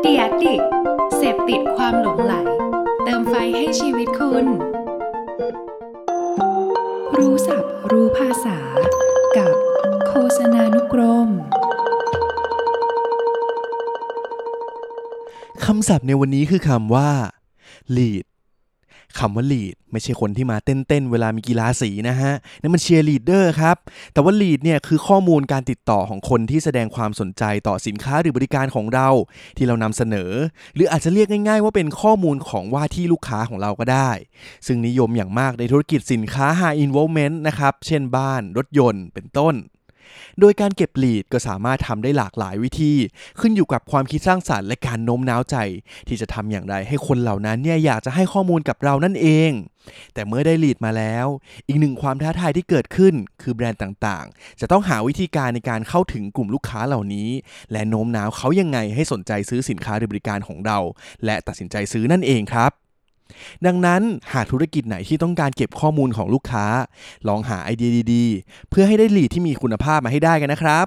เดียดดิเสพติดความหลงไหลเติมไฟให้ชีวิตคุณรู้ศัพท์รู้ภาษากับโฆษณานุกรมคำศัพท์ในวันนี้คือคำว่า lead คำว่า lead ไม่ใช่คนที่มาเต้นๆเวลามีกีฬาสีนะฮะนั่นมันเชียร์ leader ครับแต่ว่า lead เนี่ยคือข้อมูลการติดต่อของคนที่แสดงความสนใจต่อสินค้าหรือบริการของเราที่เรานำเสนอหรืออาจจะเรียกง่ายๆว่าเป็นข้อมูลของว่าที่ลูกค้าของเราก็ได้ซึ่งนิยมอย่างมากในธุรกิจสินค้า high involvement นะครับเช่นบ้านรถยนต์เป็นต้นโดยการเก็บ lead ก็สามารถทำได้หลากหลายวิธีขึ้นอยู่กับความคิดสร้างสรรค์และการโน้มน้าวใจที่จะทำอย่างไรให้คนเหล่านั้นเนี่ยอยากจะให้ข้อมูลกับเรานั่นเองแต่เมื่อได้ lead มาแล้วอีกหนึ่งความท้าทายที่เกิดขึ้นคือแบรนด์ต่างๆจะต้องหาวิธีการในการเข้าถึงกลุ่มลูกค้าเหล่านี้และโน้มน้าวเขายังไงให้สนใจซื้อสินค้าหรือบริการของเราและตัดสินใจซื้อนั่นเองครับดังนั้นหากธุรกิจไหนที่ต้องการเก็บข้อมูลของลูกค้าลองหาไอเดียดีๆเพื่อให้ได้ลีดที่มีคุณภาพมาให้ได้กันนะครับ